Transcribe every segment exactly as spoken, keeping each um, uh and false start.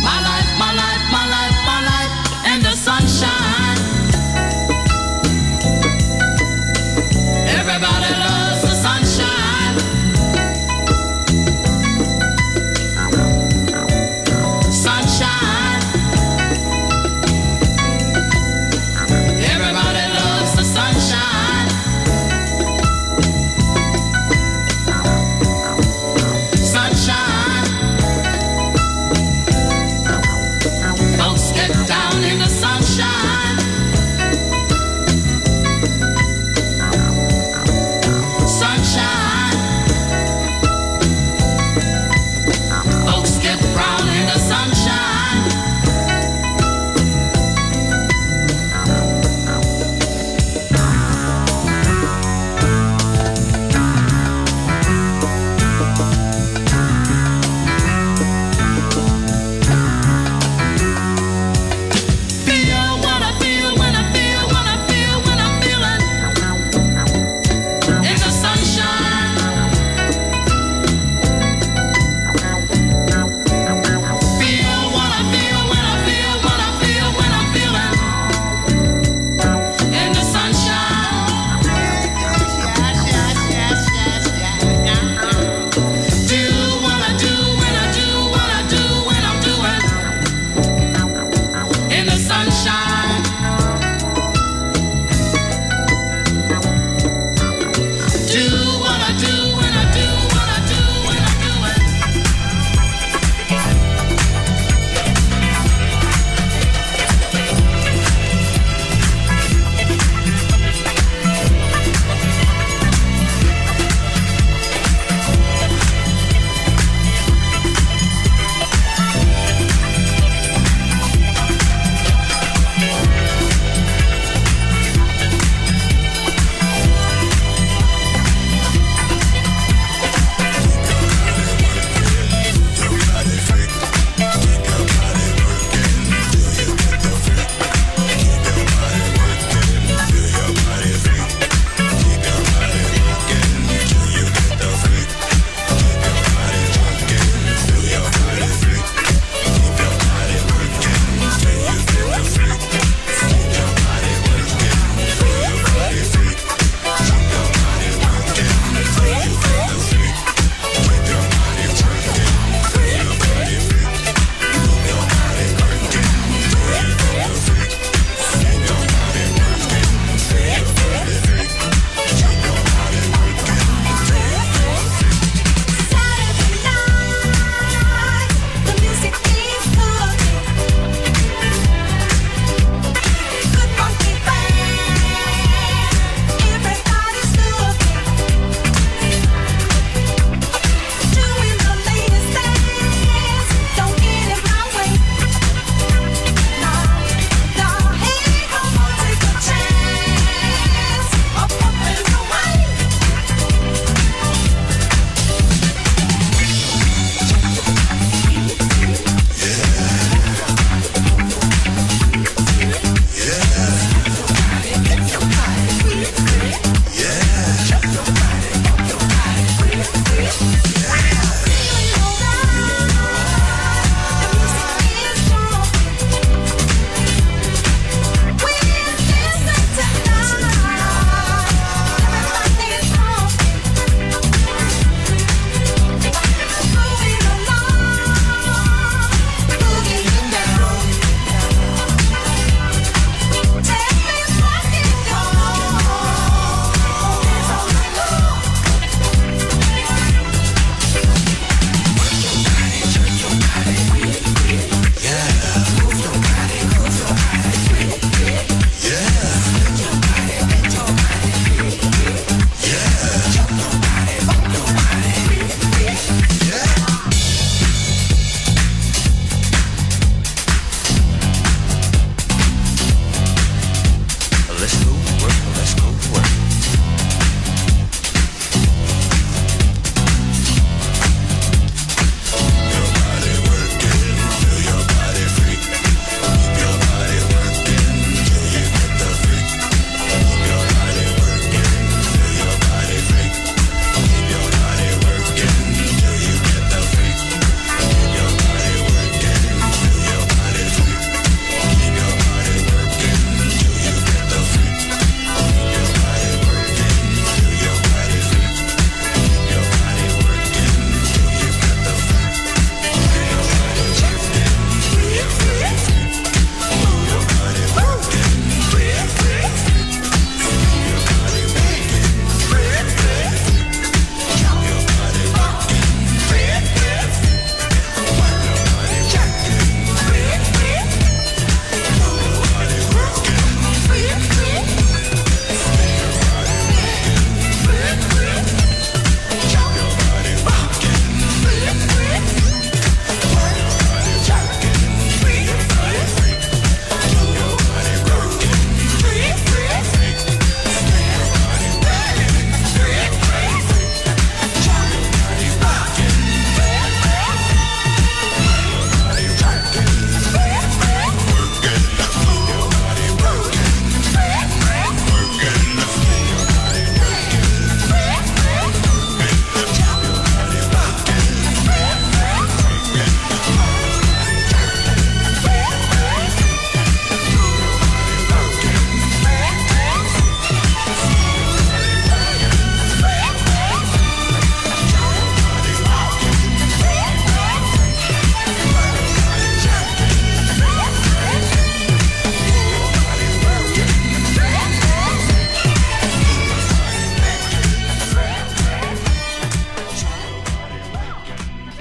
My life, my life.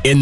In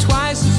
Twice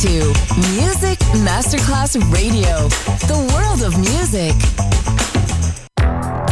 to Music Masterclass Radio, the world of music. More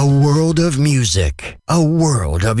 A world of music, a world of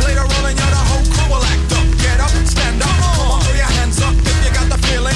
Play the role and you're the whole crew will act up. Get up, stand up, throw your hands up if you got the feeling.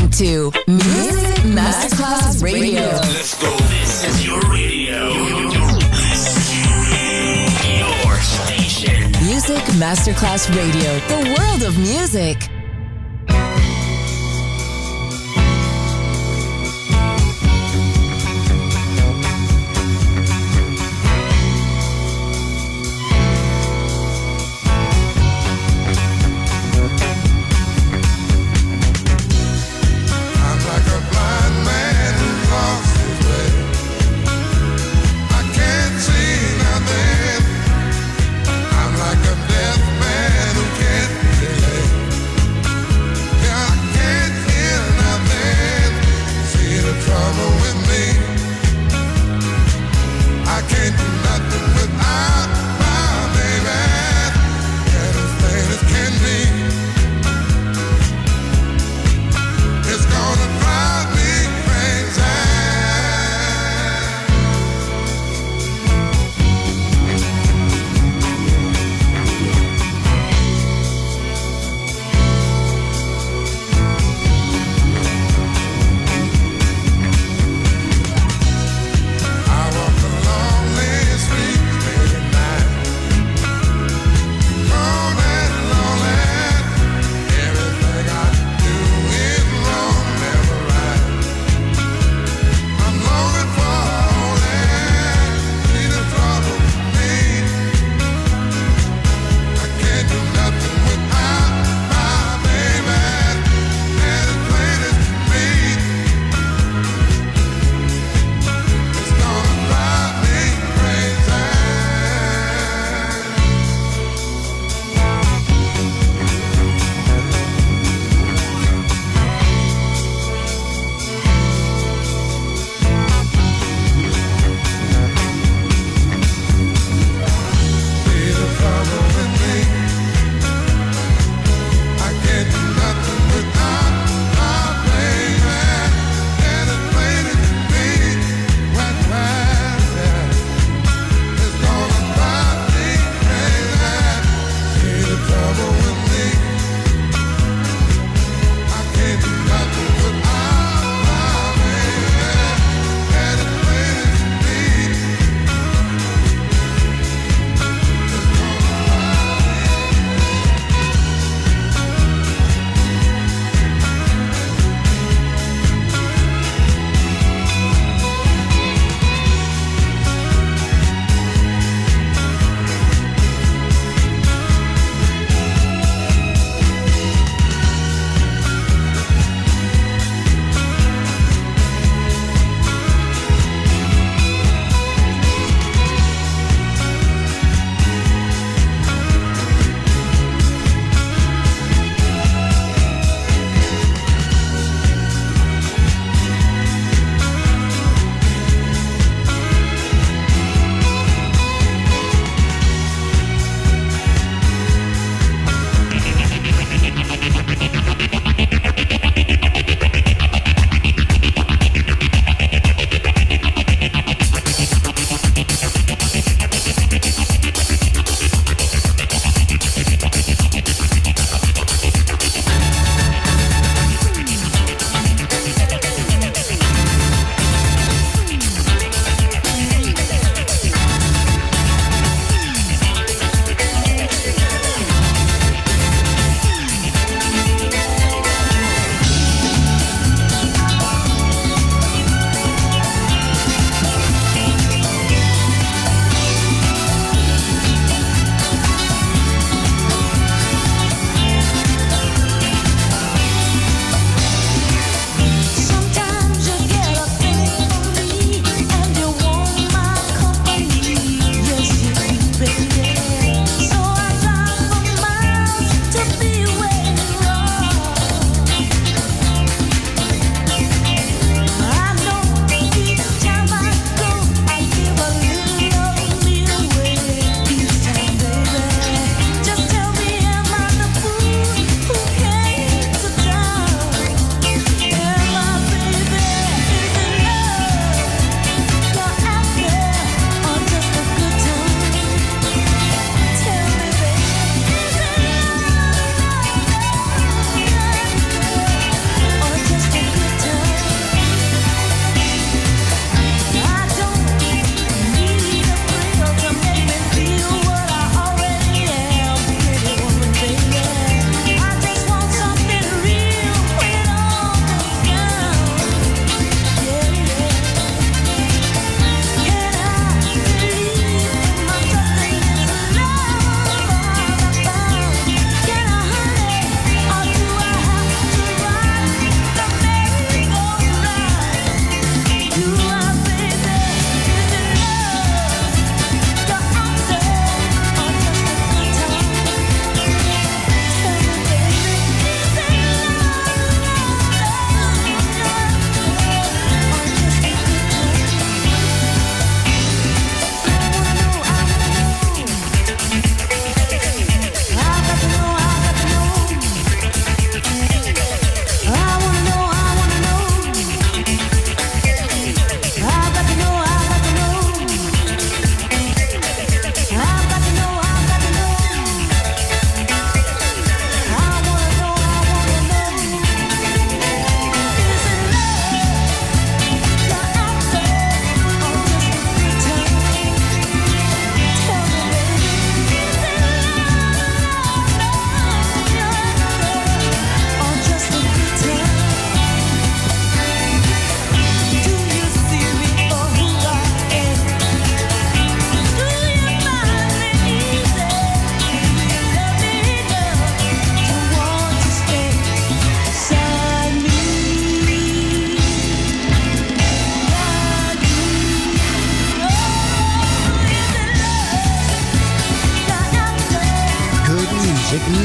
listening to Music Masterclass Radio. Let's go. This is your radio. Your station. Music Masterclass Radio. The world of music.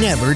never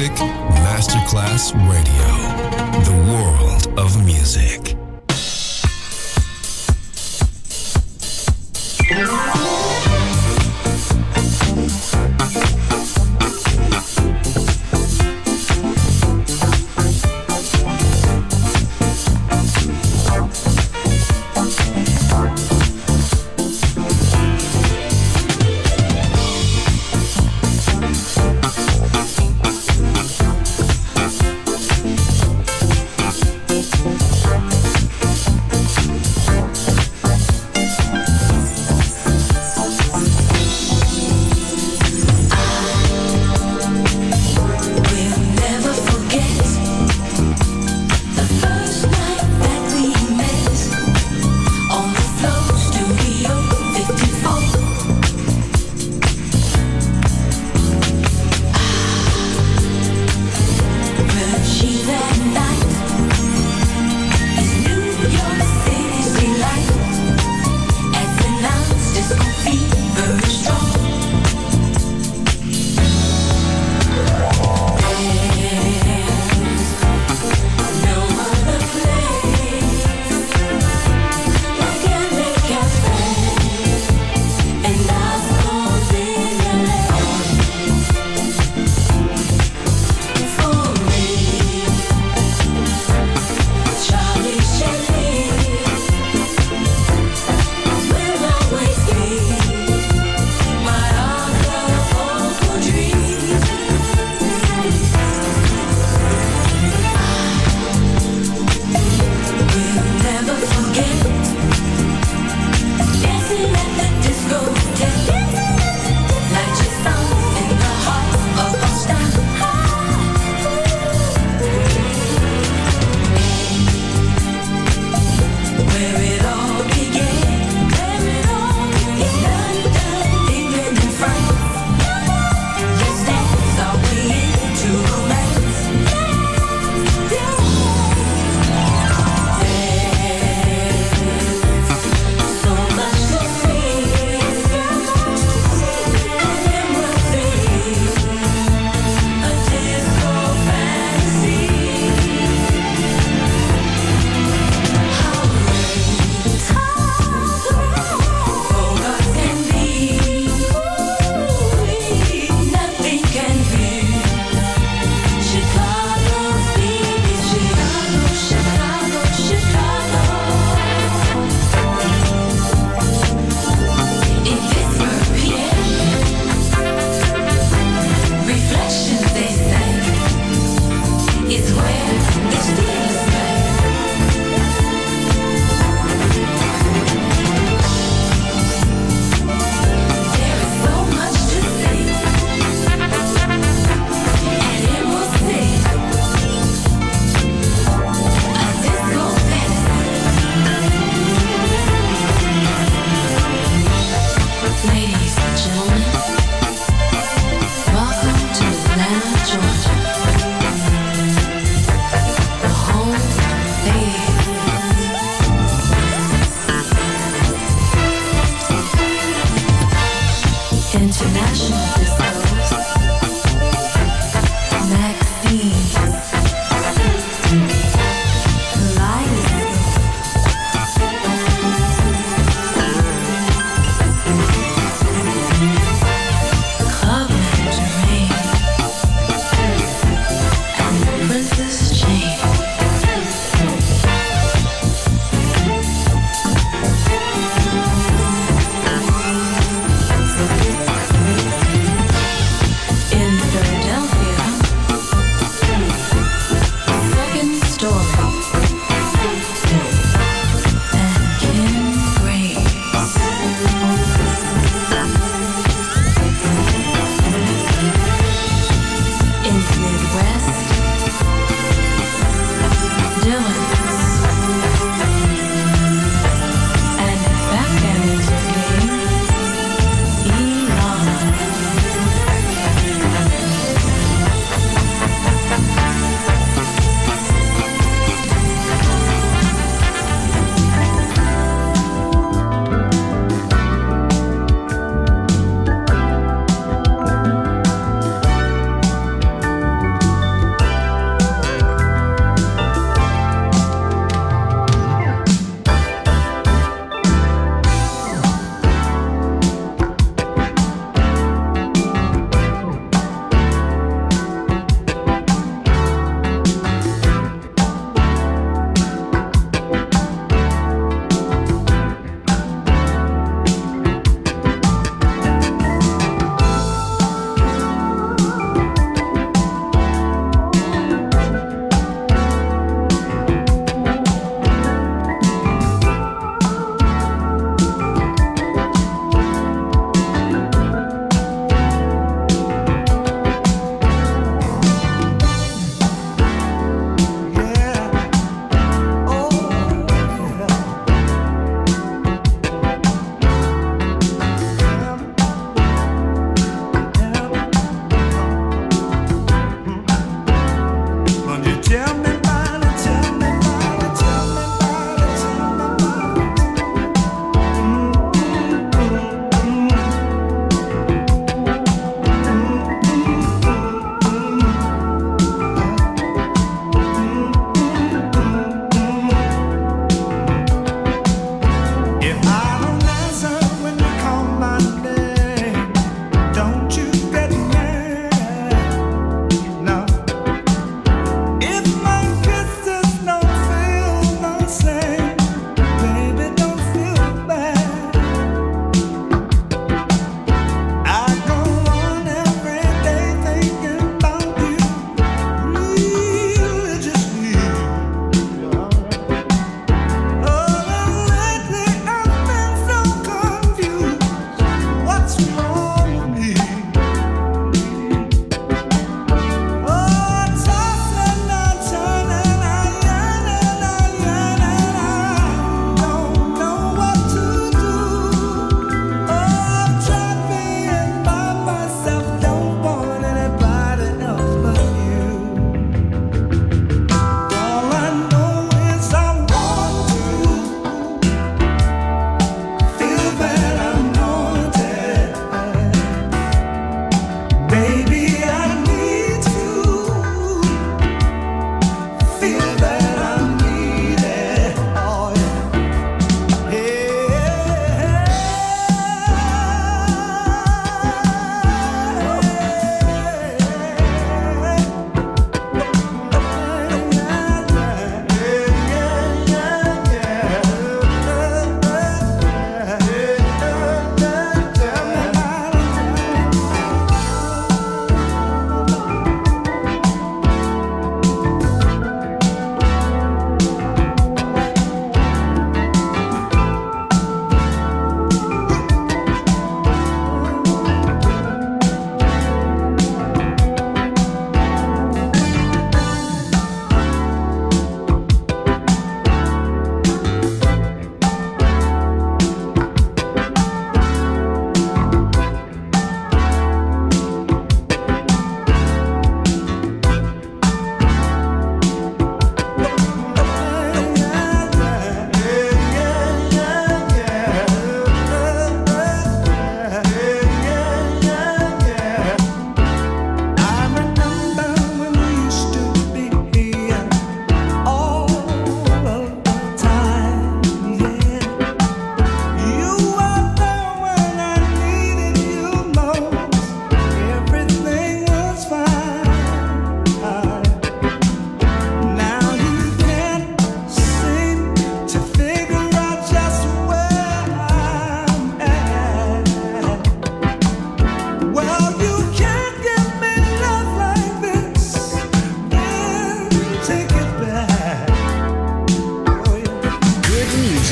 Music Masterclass Radio, the world of music. We'll be right back.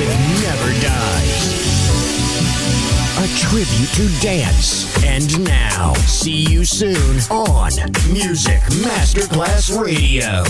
music never dies. A tribute to dance. And now, see you soon on Music Masterclass Radio.